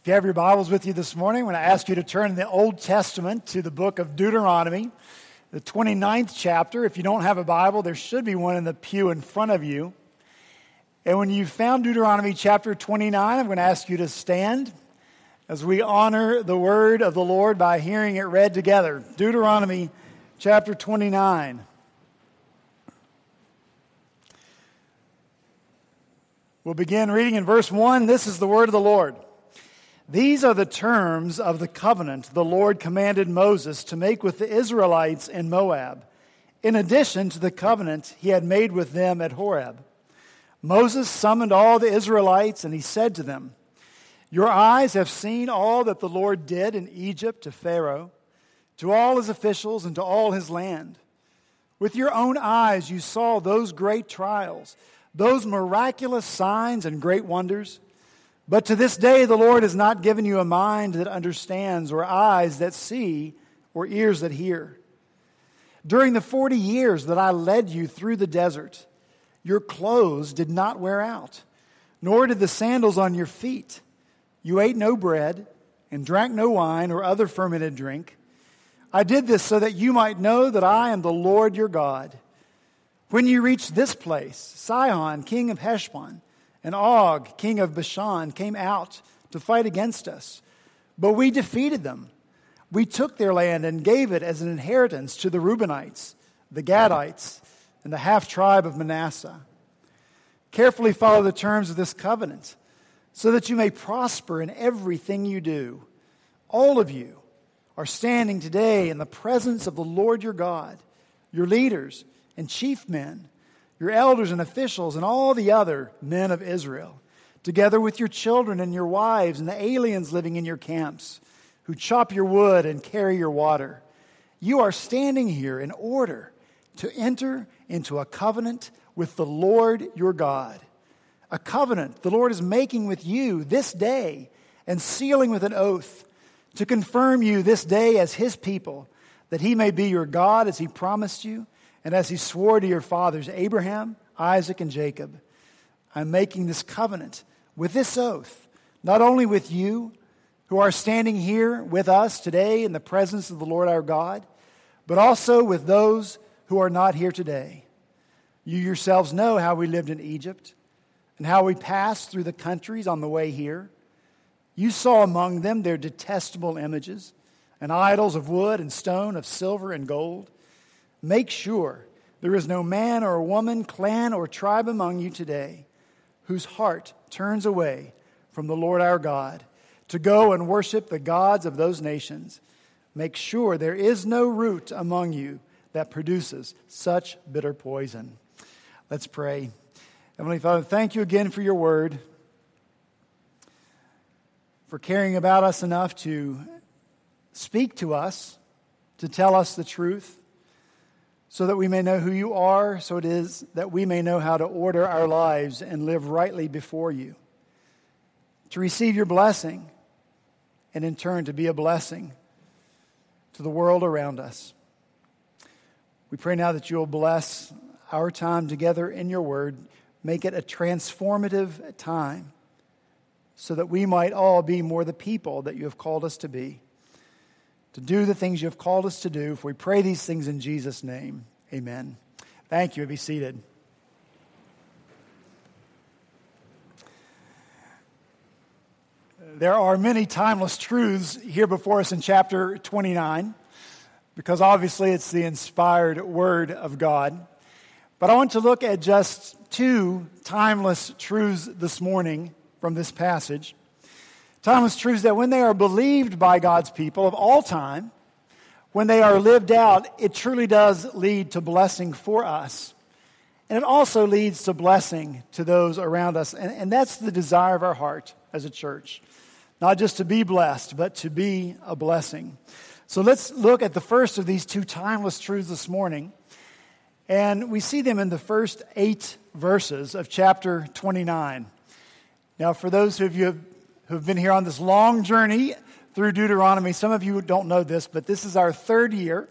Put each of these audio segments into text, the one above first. If you have your Bibles with you this morning, I'm going to ask you to turn in the Old Testament to the book of Deuteronomy, the 29th chapter. If you don't have a Bible, there should be one in the pew in front of you. And when you've found Deuteronomy chapter 29, I'm going to ask you to stand as we honor the word of the Lord by hearing it read together. Deuteronomy chapter 29. We'll begin reading in verse 1. This is the word of the Lord. These are the terms of the covenant the Lord commanded Moses to make with the Israelites in Moab, in addition to the covenant he had made with them at Horeb. Moses summoned all the Israelites, and he said to them, "Your eyes have seen all that the Lord did in Egypt to Pharaoh, to all his officials, and to all his land. With your own eyes you saw those great trials, those miraculous signs and great wonders. But to this day the Lord has not given you a mind that understands, or eyes that see, or ears that hear. During the 40 years that I led you through the desert, your clothes did not wear out, nor did the sandals on your feet. You ate no bread, and drank no wine or other fermented drink. I did this so that you might know that I am the Lord your God. When you reached this place, Sihon, king of Heshbon, and Og, king of Bashan, came out to fight against us. But we defeated them. We took their land and gave it as an inheritance to the Reubenites, the Gadites, and the half-tribe of Manasseh. Carefully follow the terms of this covenant, so that you may prosper in everything you do. All of you are standing today in the presence of the Lord your God, your leaders and chief men, your elders and officials, and all the other men of Israel, together with your children and your wives and the aliens living in your camps, who chop your wood and carry your water. You are standing here in order to enter into a covenant with the Lord your God, a covenant the Lord is making with you this day and sealing with an oath, to confirm you this day as his people, that he may be your God as he promised you, and as he swore to your fathers, Abraham, Isaac, and Jacob. I'm making this covenant with this oath, not only with you who are standing here with us today in the presence of the Lord our God, but also with those who are not here today. You yourselves know how we lived in Egypt and how we passed through the countries on the way here. You saw among them their detestable images and idols of wood and stone, of silver and gold. Make sure there is no man or woman, clan or tribe among you today whose heart turns away from the Lord our God to go and worship the gods of those nations. Make sure there is no root among you that produces such bitter poison." Let's pray. Heavenly Father, thank you again for your word, for caring about us enough to speak to us, to tell us the truth, so that we may know who you are, so it is that we may know how to order our lives and live rightly before you, to receive your blessing, and in turn to be a blessing to the world around us. We pray now that you'll bless our time together in your word, make it a transformative time, so that we might all be more the people that you have called us to be, to do the things you have called us to do. If we pray these things in Jesus' name, amen. Thank you. Be seated. There are many timeless truths here before us in chapter 29, because obviously it's the inspired word of God. But I want to look at just two timeless truths this morning from this passage. Timeless truths that when they are believed by God's people of all time, when they are lived out, it truly does lead to blessing for us. And it also leads to blessing to those around us. And that's the desire of our heart as a church. Not just to be blessed, but to be a blessing. So let's look at the first of these two timeless truths this morning. And we see them in the first 8 verses of chapter 29. Now, for those of you who've been here on this long journey through Deuteronomy. Some of you don't know this, but this is our 3rd year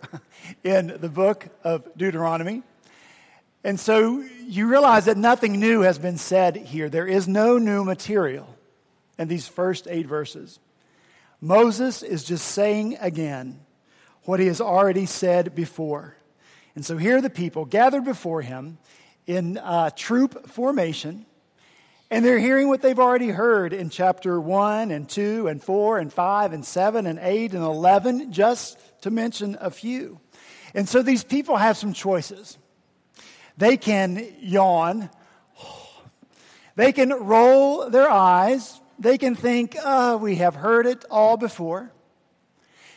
in the book of Deuteronomy. And so you realize that nothing new has been said here. There is no new material. in these first 8 verses. Moses is just saying again what he has already said before. And so here are the people gathered before him in troop formation, and they're hearing what they've already heard in chapter 1 and 2 and 4 and 5 and 7 and 8 and 11, just to mention a few. And so these people have some choices. They can yawn. They can roll their eyes. They can think, we have heard it all before.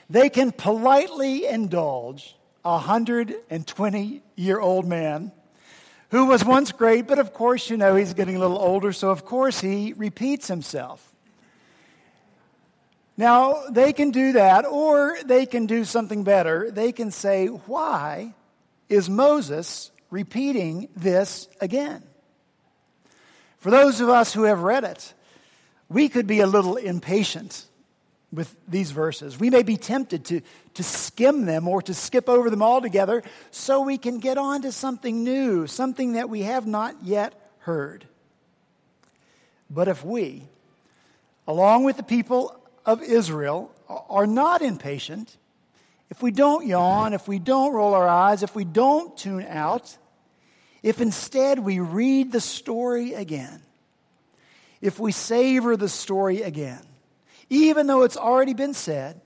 They can politely indulge a 120-year-old man who was once great, but of course, he's getting a little older, so of course he repeats himself. Now, they can do that, or they can do something better. They can say, why is Moses repeating this again? For those of us who have read it, we could be a little impatient with these verses. We may be tempted to skim them or to skip over them altogether so we can get on to something new, something that we have not yet heard. But if we, along with the people of Israel, are not impatient, if we don't yawn, if we don't roll our eyes, if we don't tune out, if instead we read the story again, if we savor the story again, even though it's already been said,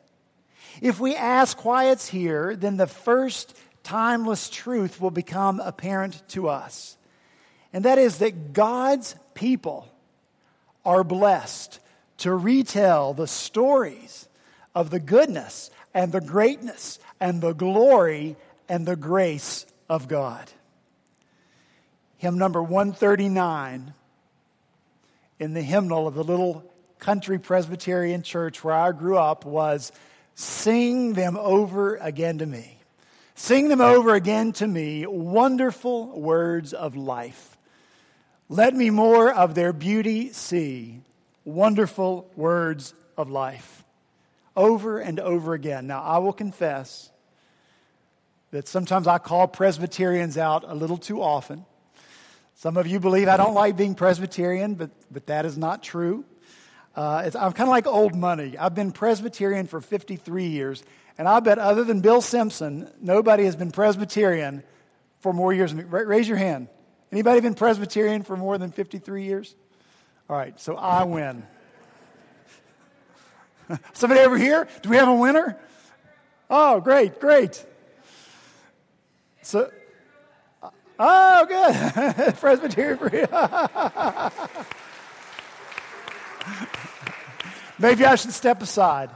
if we ask why it's here, then the first timeless truth will become apparent to us. And that is that God's people are blessed to retell the stories of the goodness and the greatness and the glory and the grace of God. Hymn number 139 in the hymnal of the little country Presbyterian church where I grew up was, "Sing them over again to me. Sing them over again to me, wonderful words of life. Let me more of their beauty see, wonderful words of life." Over and over again. Now, I will confess that sometimes I call Presbyterians out a little too often. Some of you believe I don't like being Presbyterian, but that is not true. I'm kind of like old money. I've been Presbyterian for 53 years, and I bet other than Bill Simpson, nobody has been Presbyterian for more years. Raise your hand. Anybody been Presbyterian for more than 53 years? All right, so I win. Somebody over here? Do we have a winner? Oh, great. So... oh, good. Presbyterian for you. Maybe I should step aside.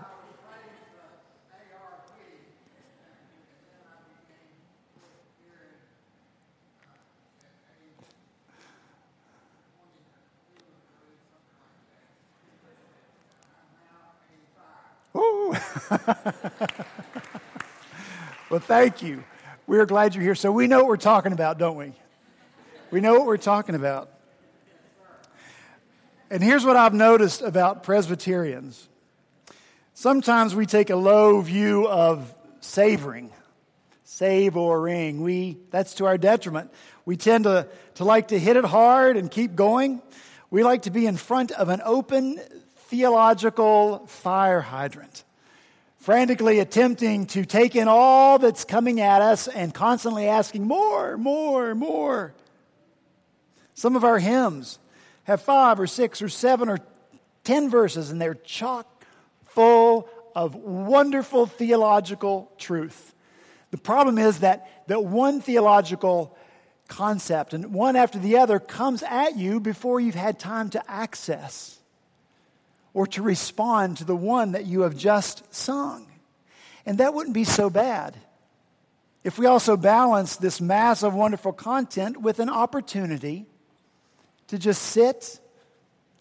Ooh. Well, thank you. We're glad you're here. So we know what we're talking about, don't we? We know what we're talking about. And here's what I've noticed about Presbyterians. Sometimes we take a low view of savoring. That's to our detriment. We tend to like to hit it hard and keep going. We like to be in front of an open theological fire hydrant, frantically attempting to take in all that's coming at us and constantly asking more. Some of our hymns have 5 or 6 or 7 or 10 verses, and they're chock full of wonderful theological truth. The problem is that one theological concept and one after the other comes at you before you've had time to access or to respond to the one that you have just sung. And that wouldn't be so bad if we also balanced this mass of wonderful content with an opportunity to just sit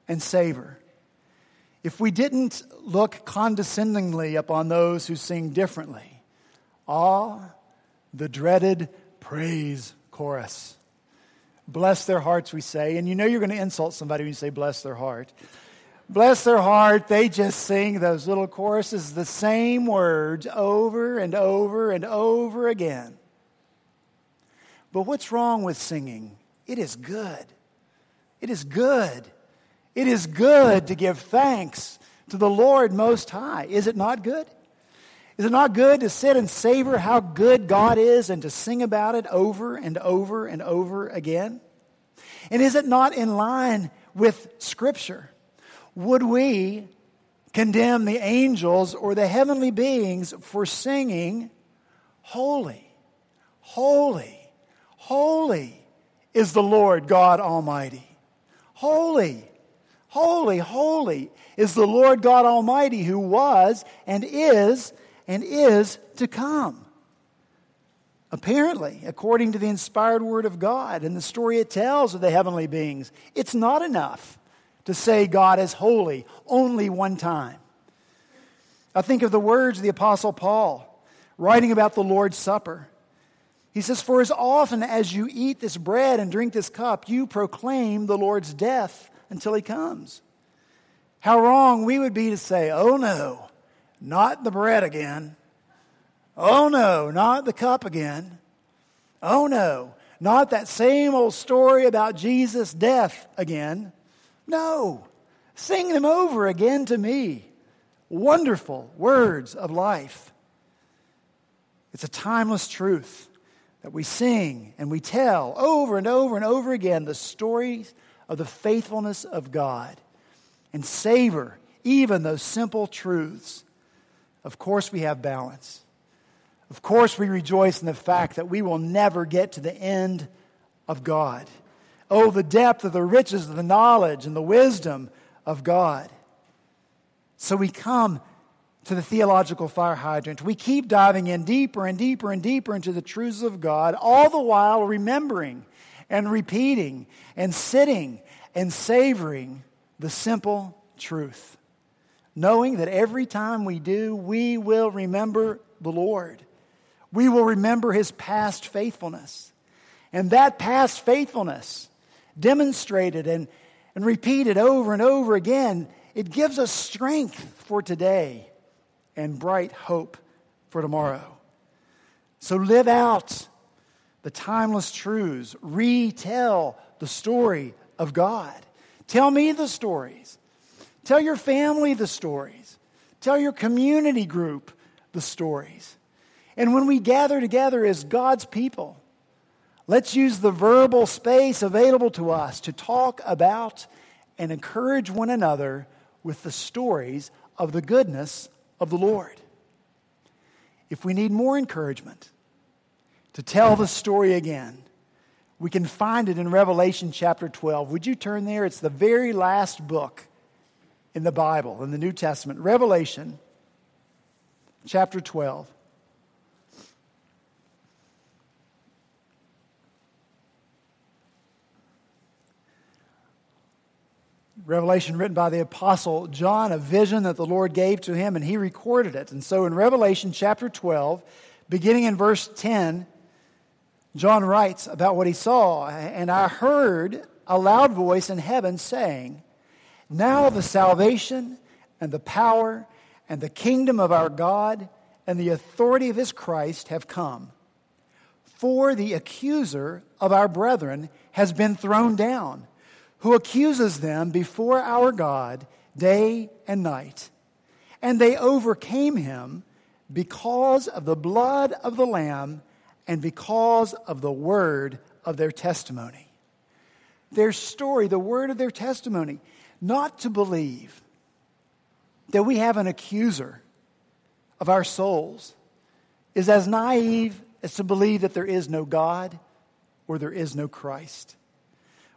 and savor. If we didn't look condescendingly upon those who sing differently. Ah, the dreaded praise chorus. Bless their hearts, we say. And you're going to insult somebody when you say bless their heart. Bless their heart, they just sing those little choruses, the same words over and over and over again. But what's wrong with singing? It is good. It is good. It is good to give thanks to the Lord Most High. Is it not good? Is it not good to sit and savor how good God is and to sing about it over and over and over again? And is it not in line with Scripture? Would we condemn the angels or the heavenly beings for singing, "Holy, holy, holy is the Lord God Almighty. Holy, holy, holy is the Lord God Almighty who was and is to come." Apparently, according to the inspired word of God and the story it tells of the heavenly beings, it's not enough to say God is holy only one time. I think of the words of the Apostle Paul writing about the Lord's Supper. He says, "For as often as you eat this bread and drink this cup, you proclaim the Lord's death until he comes." How wrong we would be to say, "Oh no, not the bread again. Oh no, not the cup again. Oh no, not that same old story about Jesus' death again. No, sing them over again to me. Wonderful words of life." It's a timeless truth that we sing and we tell over and over and over again the stories of the faithfulness of God and savor even those simple truths. Of course we have balance. Of course we rejoice in the fact that we will never get to the end of God. Oh, the depth of the riches of the knowledge and the wisdom of God. So we come to the theological fire hydrant. We keep diving in deeper and deeper and deeper into the truths of God, all the while remembering and repeating and sitting and savoring the simple truth, knowing that every time we do, we will remember the Lord. We will remember his past faithfulness. And that past faithfulness, demonstrated and repeated over and over again, it gives us strength for today and bright hope for tomorrow. So live out the timeless truths. Retell the story of God. Tell me the stories. Tell your family the stories. Tell your community group the stories. And when we gather together as God's people, let's use the verbal space available to us to talk about and encourage one another with the stories of the goodness of the Lord. If we need more encouragement to tell the story again, we can find it in Revelation chapter 12. Would you turn there? It's the very last book in the Bible, in the New Testament. Revelation chapter 12. Revelation written by the Apostle John, a vision that the Lord gave to him, and he recorded it. And so in Revelation chapter 12, beginning in verse 10, John writes about what he saw. "And I heard a loud voice in heaven saying, 'Now the salvation and the power and the kingdom of our God and the authority of his Christ have come. For the accuser of our brethren has been thrown down, who accuses them before our God day and night. And they overcame him because of the blood of the Lamb and because of the word of their testimony.'" Their story, the word of their testimony. Not to believe that we have an accuser of our souls is as naive as to believe that there is no God or there is no Christ.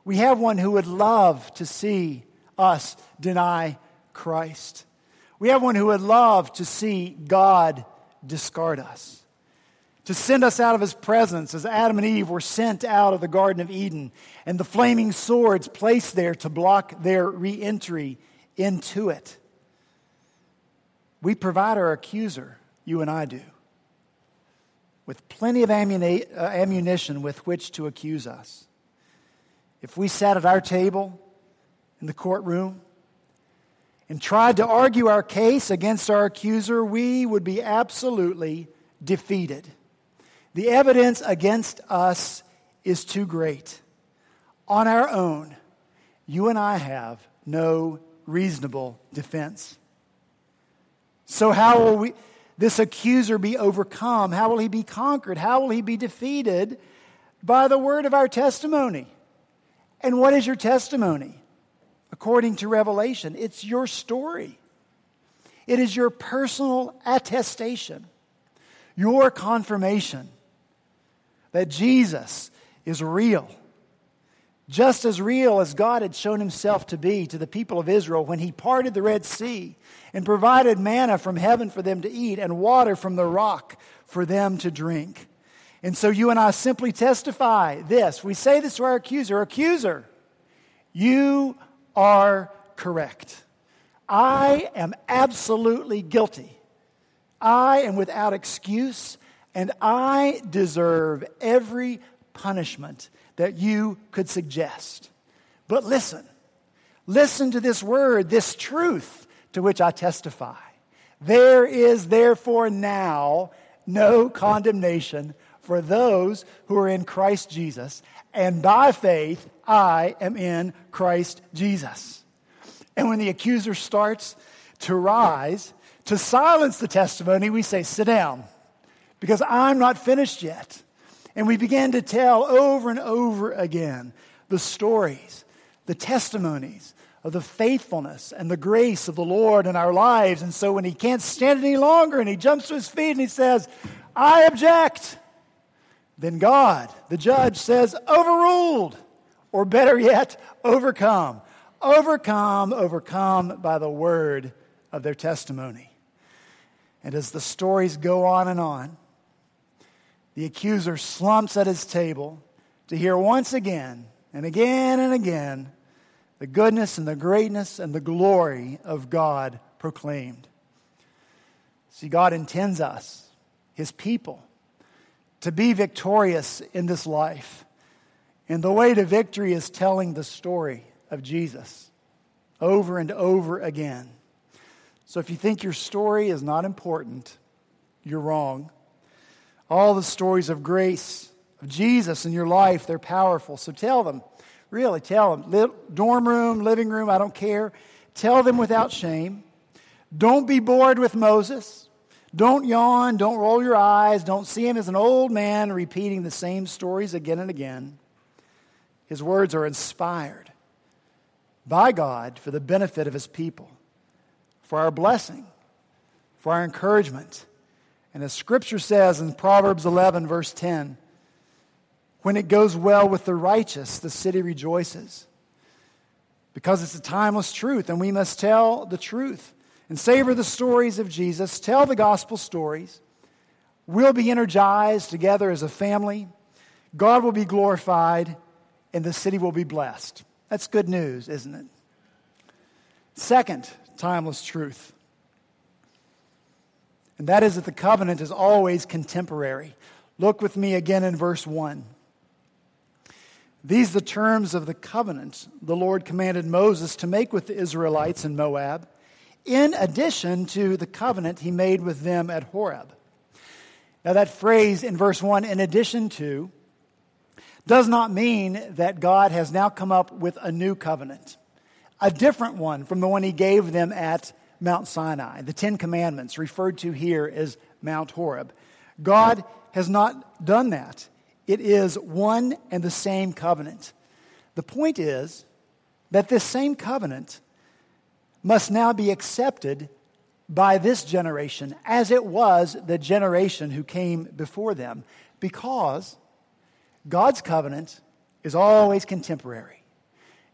We have one who would love to see us deny Christ. We have one who would love to see God discard us, to send us out of his presence as Adam and Eve were sent out of the Garden of Eden and the flaming swords placed there to block their re-entry into it. We provide our accuser, you and I do, with plenty of ammunition with which to accuse us. If we sat at our table in the courtroom and tried to argue our case against our accuser, we would be absolutely defeated. The evidence against us is too great. On our own, you and I have no reasonable defense. So how will this accuser be overcome? How will he be conquered? How will he be defeated? By the word of our testimony. And what is your testimony? According to Revelation, it's your story. It is your personal attestation, your confirmation that Jesus is real, just as real as God had shown himself to be to the people of Israel when he parted the Red Sea and provided manna from heaven for them to eat and water from the rock for them to drink. And so you and I simply testify this. We say this to our accuser. Accuser, you are correct. I am absolutely guilty. I am without excuse, and I deserve every punishment that you could suggest. But listen. Listen to this word, this truth to which I testify. There is therefore now no condemnation for those who are in Christ Jesus, and by faith, I am in Christ Jesus. And when the accuser starts to rise, to silence the testimony, we say, sit down, because I'm not finished yet. And we begin to tell over and over again the stories, the testimonies of the faithfulness and the grace of the Lord in our lives. And so when he can't stand it any longer and he jumps to his feet and he says, I object, then God, the judge, says, overruled, or better yet, overcome. Overcome, overcome by the word of their testimony. And as the stories go on, the accuser slumps at his table to hear once again and again and again the goodness and the greatness and the glory of God proclaimed. See, God intends us, his people, to be victorious in this life. And the way to victory is telling the story of Jesus over and over again. So if you think your story is not important, you're wrong. All the stories of grace, of Jesus in your life, they're powerful. So tell them, really tell them. Dorm room, living room, I don't care. Tell them without shame. Don't be bored with Moses. Don't yawn, don't roll your eyes, don't see him as an old man repeating the same stories again and again. His words are inspired by God for the benefit of his people, for our blessing, for our encouragement. And as Scripture says in Proverbs 11, verse 10, when it goes well with the righteous, the city rejoices. Because it's a timeless truth, and we must tell the truth. And savor the stories of Jesus. Tell the gospel stories. We'll be energized together as a family. God will be glorified, and the city will be blessed. That's good news, isn't it? Second, timeless truth. And that is that the covenant is always contemporary. Look with me again in verse 1. These are the terms of the covenant the Lord commanded Moses to make with the Israelites in Moab, in addition to the covenant he made with them at Horeb. Now that phrase in verse 1, in addition to, does not mean that God has now come up with a new covenant, a different one from the one he gave them at Mount Sinai. The Ten Commandments, referred to here as Mount Horeb. God has not done that. It is one and the same covenant. The point is that this same covenant must now be accepted by this generation as it was the generation who came before them, because God's covenant is always contemporary,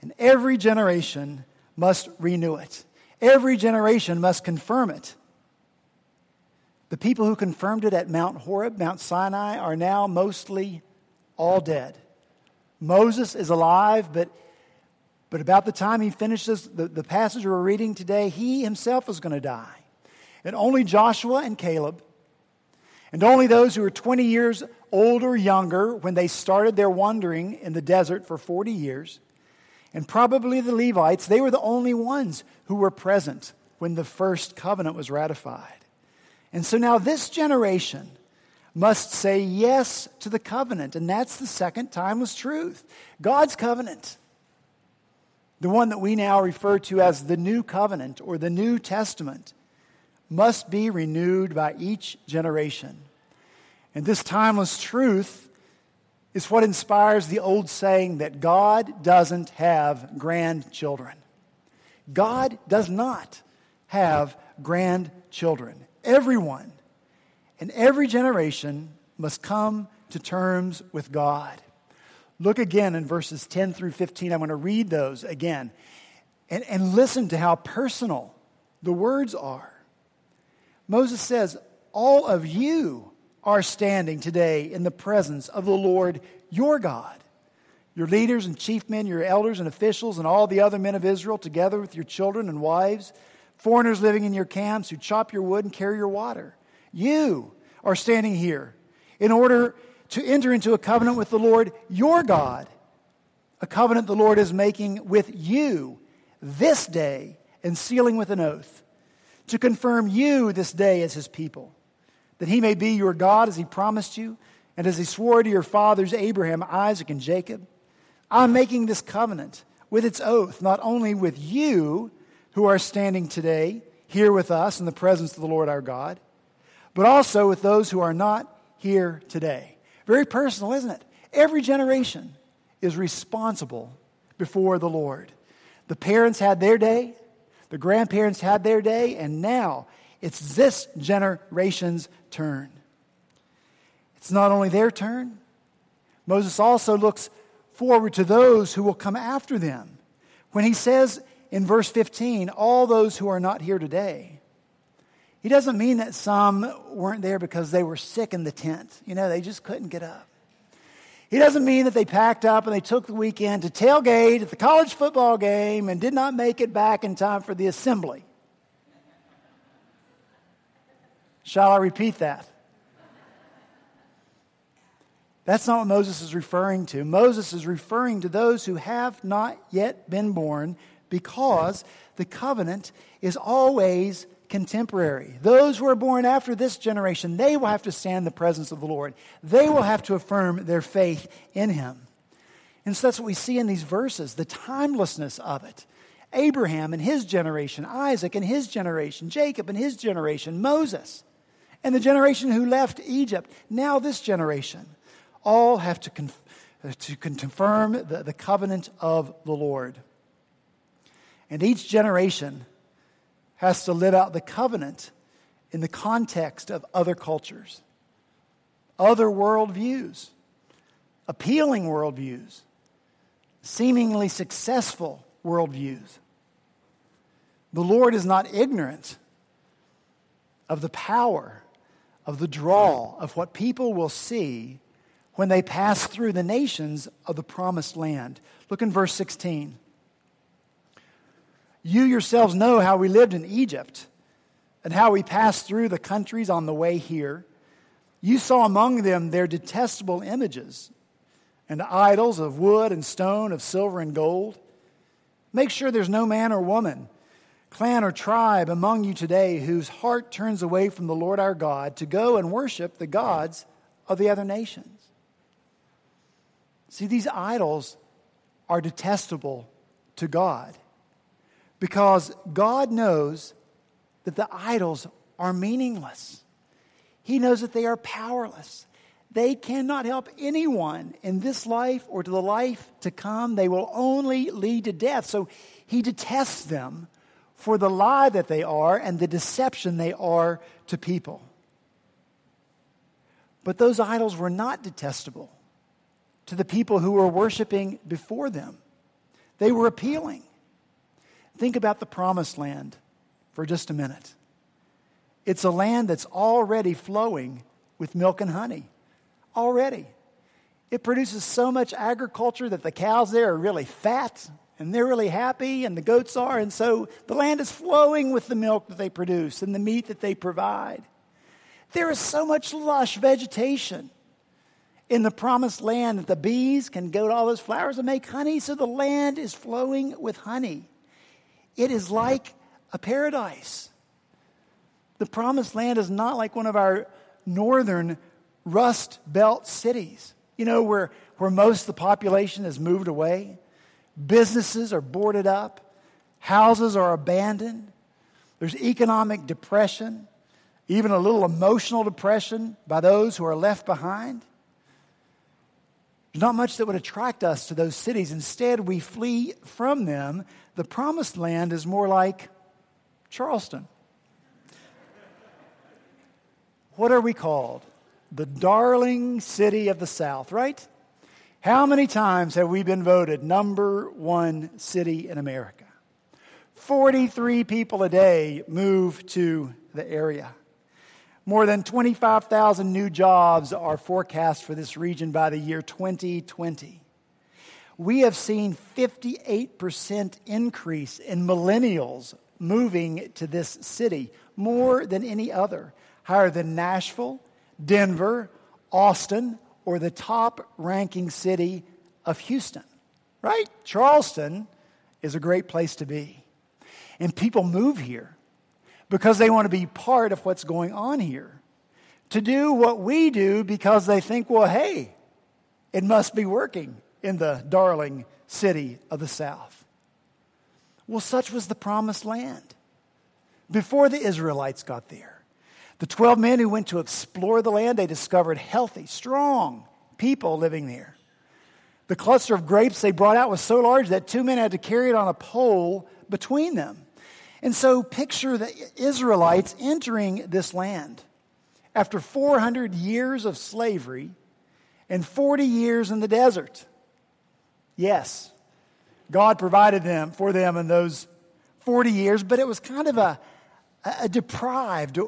and every generation must renew it. Every generation must confirm it. The people who confirmed it at Mount Horeb, Mount Sinai, are now mostly all dead. Moses is alive, but about the time he finishes the passage we're reading today, he himself is going to die. And only Joshua and Caleb, and only those who were 20 years old or younger when they started their wandering in the desert for 40 years, and probably the Levites, they were the only ones who were present when the first covenant was ratified. And so now this generation must say yes to the covenant, and that's the second timeless truth. God's covenant. the one that we now refer to as the New Covenant or the New Testament, must be renewed by each generation. And this timeless truth is what inspires the old saying that God doesn't have grandchildren. God does not have grandchildren. Everyone and every generation must come to terms with God. Look again in verses 10 through 15. I'm going to read those again. And listen to how personal the words are. Moses says, "All of you are standing today in the presence of the Lord your God. Your leaders and chief men, your elders and officials, and all the other men of Israel, together with your children and wives, foreigners living in your camps who chop your wood and carry your water. You are standing here in order to enter into a covenant with the Lord your God, a covenant the Lord is making with you this day and sealing with an oath, to confirm you this day as his people, that he may be your God as he promised you and as he swore to your fathers Abraham, Isaac, and Jacob. I'm making this covenant with its oath, not only with you who are standing today here with us in the presence of the Lord our God, but also with those who are not here today." Very personal, isn't it? Every generation is responsible before the Lord. The parents had their day, the grandparents had their day, and now it's this generation's turn. It's not only their turn. Moses also looks forward to those who will come after them when he says in verse 15, "All those who are not here today." He doesn't mean that some weren't there because they were sick in the tent. You know, they just couldn't get up. He doesn't mean that they packed up and they took the weekend to tailgate at the college football game and did not make it back in time for the assembly. Shall I repeat that? That's not what Moses is referring to. Moses is referring to those who have not yet been born, because the covenant is always contemporary. Those who are born after this generation, they will have to stand in the presence of the Lord. They will have to affirm their faith in him. And so that's what we see in these verses, the timelessness of it. Abraham and his generation, Isaac and his generation, Jacob and his generation, Moses and the generation who left Egypt, now this generation, all have to confirm the covenant of the Lord. And each generation has to live out the covenant in the context of other cultures, other worldviews, appealing worldviews, seemingly successful worldviews. The Lord is not ignorant of the power, of the draw, of what people will see when they pass through the nations of the promised land. Look in verse 16. "You yourselves know how we lived in Egypt and how we passed through the countries on the way here. You saw among them their detestable images and idols of wood and stone, of silver and gold. Make sure there's no man or woman, clan or tribe among you today whose heart turns away from the Lord our God to go and worship the gods of the other nations." See, these idols are detestable to God, because God knows that the idols are meaningless. He knows that they are powerless. They cannot help anyone in this life or to the life to come. They will only lead to death. So he detests them for the lie that they are and the deception they are to people. But those idols were not detestable to the people who were worshiping before them. They were appealing. Think about the promised land for just a minute. It's a land that's already flowing with milk and honey. Already. It produces so much agriculture that the cows there are really fat and they're really happy and the goats are. And so the land is flowing with the milk that they produce and the meat that they provide. There is so much lush vegetation in the promised land that the bees can go to all those flowers and make honey. So the land is flowing with honey. It is like a paradise. The promised land is not like one of our northern Rust Belt cities, you know, where most of the population has moved away, Businesses are boarded up. Houses are abandoned. There's economic depression, even a little emotional depression by those who are left behind. There's not much that would attract us to those cities. Instead, we flee from them. The promised land is more like Charleston. What are we called? The darling city of the South, right? How many times have we been voted number one city in America? 43 people a day move to the area. More than 25,000 new jobs are forecast for this region by the year 2020. We have seen 58% increase in millennials moving to this city, more than any other, higher than Nashville, Denver, Austin, or the top-ranking city of Houston, right? Charleston is a great place to be. And people move here because they want to be part of what's going on here, to do what we do because they think, well, hey, it must be working in the darling city of the South. Well, such was the promised land before the Israelites got there. The 12 men who went to explore the land, they discovered healthy, strong people living there. The cluster of grapes they brought out was so large that two men had to carry it on a pole between them. And so picture the Israelites entering this land. After 400 years of slavery and 40 years in the desert, yes, God provided them for them in those 40 years, but it was kind of a deprived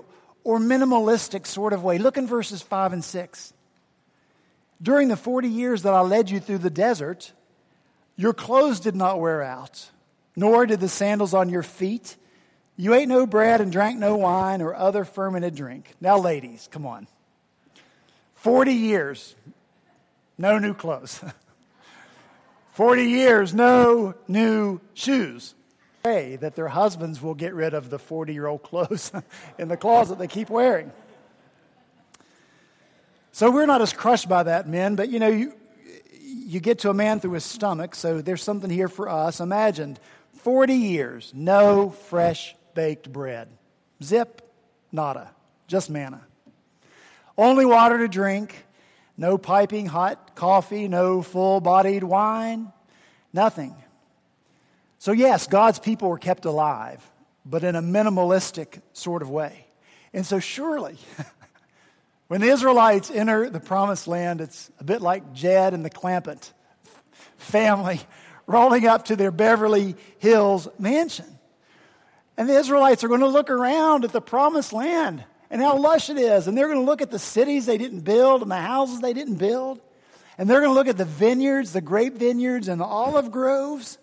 or minimalistic sort of way. Look in verses 5 and 6. During the 40 years that I led you through the desert, your clothes did not wear out, nor did the sandals on your feet. You ate no bread and drank no wine or other fermented drink. Now, ladies, come on. 40 years, no new clothes. 40 years, no new shoes. Pray that their husbands will get rid of the 40-year-old clothes in the closet they keep wearing. So we're not as crushed by that, men, but you know, you get to a man through his stomach, so there's something here for us. Imagine 40 years, no fresh baked bread. Zip, nada, just manna. Only water to drink, no piping hot coffee, no full-bodied wine, nothing. So yes, God's people were kept alive, but in a minimalistic sort of way. And so surely, when the Israelites enter the promised land, it's a bit like Jed and the Clampett family rolling up to their Beverly Hills mansion. And the Israelites are going to look around at the promised land and how lush it is. And they're going to look at the cities they didn't build and the houses they didn't build. And they're going to look at the vineyards, the grape vineyards and the olive groves.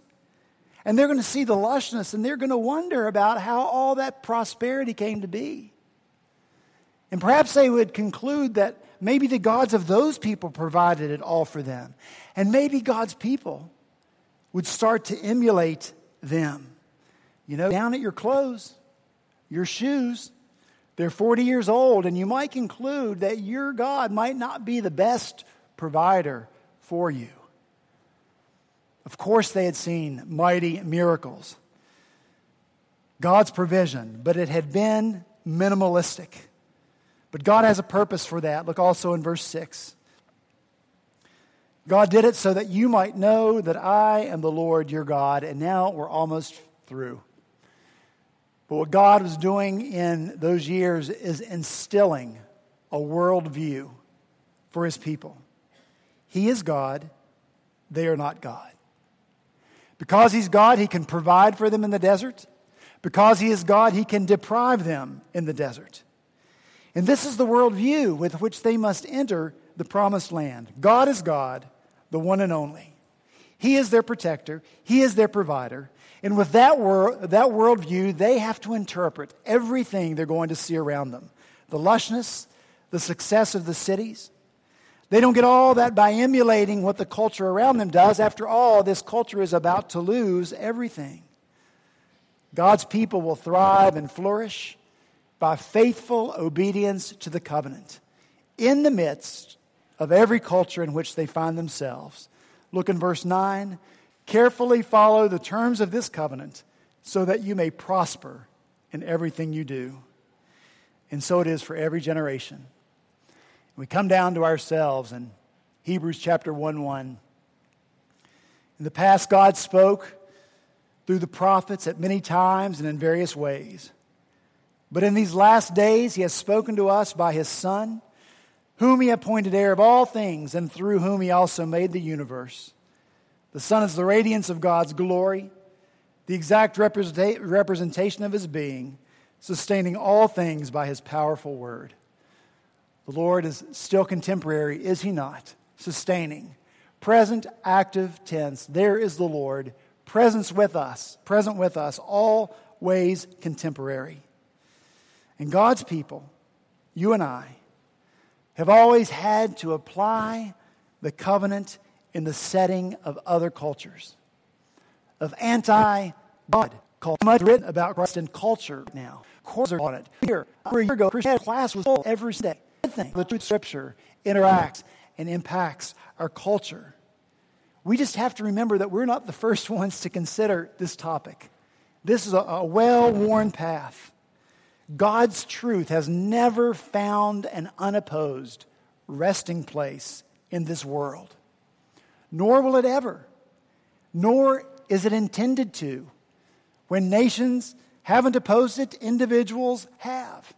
And they're going to see the lushness and they're going to wonder about how all that prosperity came to be. And perhaps they would conclude that maybe the gods of those people provided it all for them. And maybe God's people would start to emulate them. You know, down at your clothes, your shoes, they're 40 years old, and you might conclude that your God might not be the best provider for you. Of course, they had seen mighty miracles, God's provision, but it had been minimalistic. But God has a purpose for that. Look also in verse 6. God did it so that you might know that I am the Lord your God. And now we're almost through. But what God was doing in those years is instilling a worldview for his people. He is God. They are not God. Because he's God, he can provide for them in the desert. Because he is God, he can deprive them in the desert. And this is the worldview with which they must enter the promised land. God is God, the one and only. He is their protector. He is their provider. And with that worldview, they have to interpret everything they're going to see around them. The lushness, the success of the cities. They don't get all that by emulating what the culture around them does. After all, this culture is about to lose everything. God's people will thrive and flourish by faithful obedience to the covenant in the midst of every culture in which they find themselves. Look in verse 9. Carefully follow the terms of this covenant so that you may prosper in everything you do. And so it is for every generation. We come down to ourselves in Hebrews chapter 1:1. In the past, God spoke through the prophets at many times and in various ways. But in these last days, he has spoken to us by his Son, whom he appointed heir of all things, and through whom he also made the universe. The Son is the radiance of God's glory, the exact representation of his being, sustaining all things by his powerful word. The Lord is still contemporary, is he not? Sustaining. Present, active tense. There is the Lord, present with us, always contemporary. And God's people, you and I, have always had to apply the covenant in the setting of other cultures, of anti-God culture. So much written about Christ and culture now. Courses are on it. Here, over a year ago, Christian class was full every day. The truth of Scripture interacts and impacts our culture. We just have to remember that we're not the first ones to consider this topic. This is a well-worn path. God's truth has never found an unopposed resting place in this world, nor will it ever, nor is it intended to. When nations haven't opposed it, individuals have.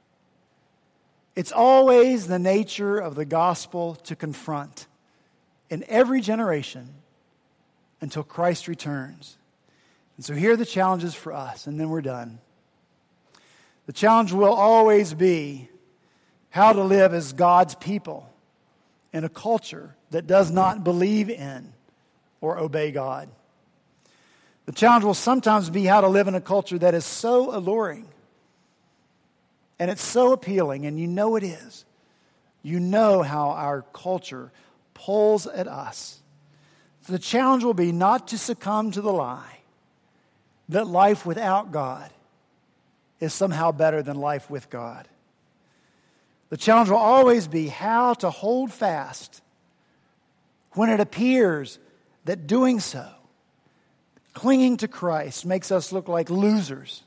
It's always the nature of the gospel to confront in every generation until Christ returns. And so here are the challenges for us, and then we're done. The challenge will always be how to live as God's people in a culture that does not believe in or obey God. The challenge will sometimes be how to live in a culture that is so alluring and it's so appealing, and you know it is. You know how our culture pulls at us. So the challenge will be not to succumb to the lie that life without God is somehow better than life with God. The challenge will always be how to hold fast when it appears that doing so, clinging to Christ, makes us look like losers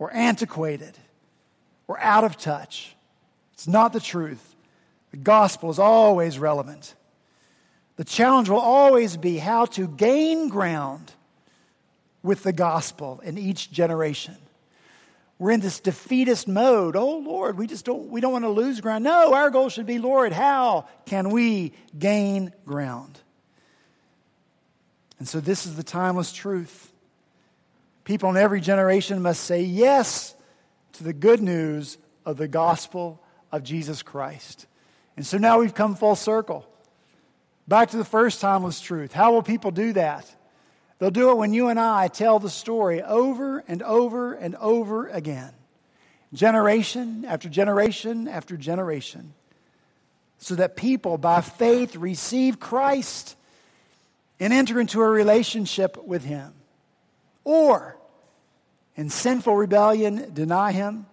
or antiquated or out of touch. It's not the truth. The gospel is always relevant. The challenge will always be how to gain ground with the gospel in each generation. We're in this defeatist mode. Oh, Lord, we don't want to lose ground. No, our goal should be, Lord, how can we gain ground? And so this is the timeless truth. People in every generation must say yes to the good news of the gospel of Jesus Christ. And so now we've come full circle. Back to the first timeless truth. How will people do that? They'll do it when you and I tell the story over and over and over again. Generation after generation after generation. So that people by faith receive Christ and enter into a relationship with him. Or in sinful rebellion deny him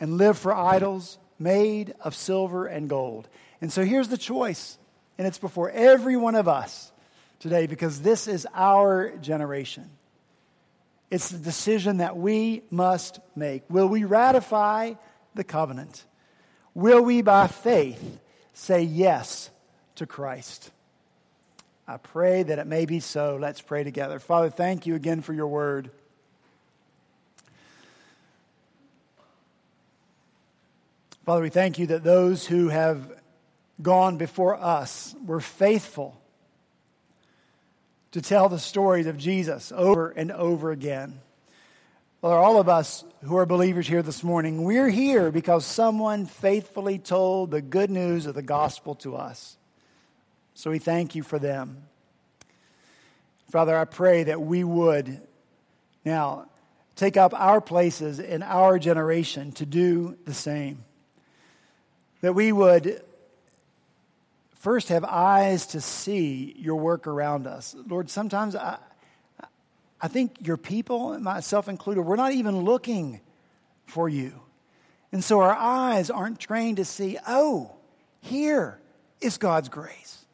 and live for idols made of silver and gold. And so here's the choice. And it's before every one of us today, because this is our generation. It's the decision that we must make. Will we ratify the covenant? Will we, by faith, say yes to Christ? I pray that it may be so. Let's pray together. Father, thank you again for your word. Father, we thank you that those who have gone before us were faithful to tell the stories of Jesus over and over again. Lord, all of us who are believers here this morning, we're here because someone faithfully told the good news of the gospel to us. So we thank you for them. Father, I pray that we would now take up our places in our generation to do the same. That we would first, have eyes to see your work around us. Lord, sometimes I think your people, myself included, we're not even looking for you. And so our eyes aren't trained to see, oh, here is God's grace.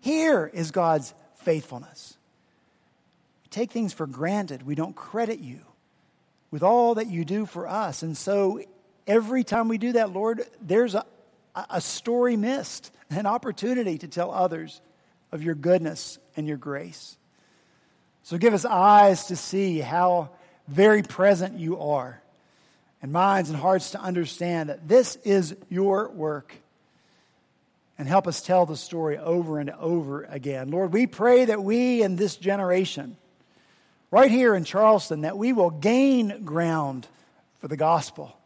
Here is God's faithfulness. take things for granted. We don't credit you with all that you do for us. And so every time we do that, Lord, there's a story missed, an opportunity to tell others of your goodness and your grace. So give us eyes to see how very present you are, and minds and hearts to understand that this is your work, and help us tell the story over and over again. Lord, we pray that we in this generation, right here in Charleston, that we will gain ground for the gospel,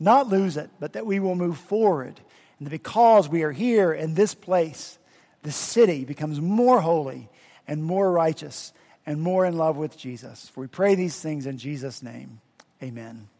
not lose it, but that we will move forward, and that because we are here in this place, the city becomes more holy and more righteous and more in love with Jesus. For we pray these things in Jesus' name. Amen.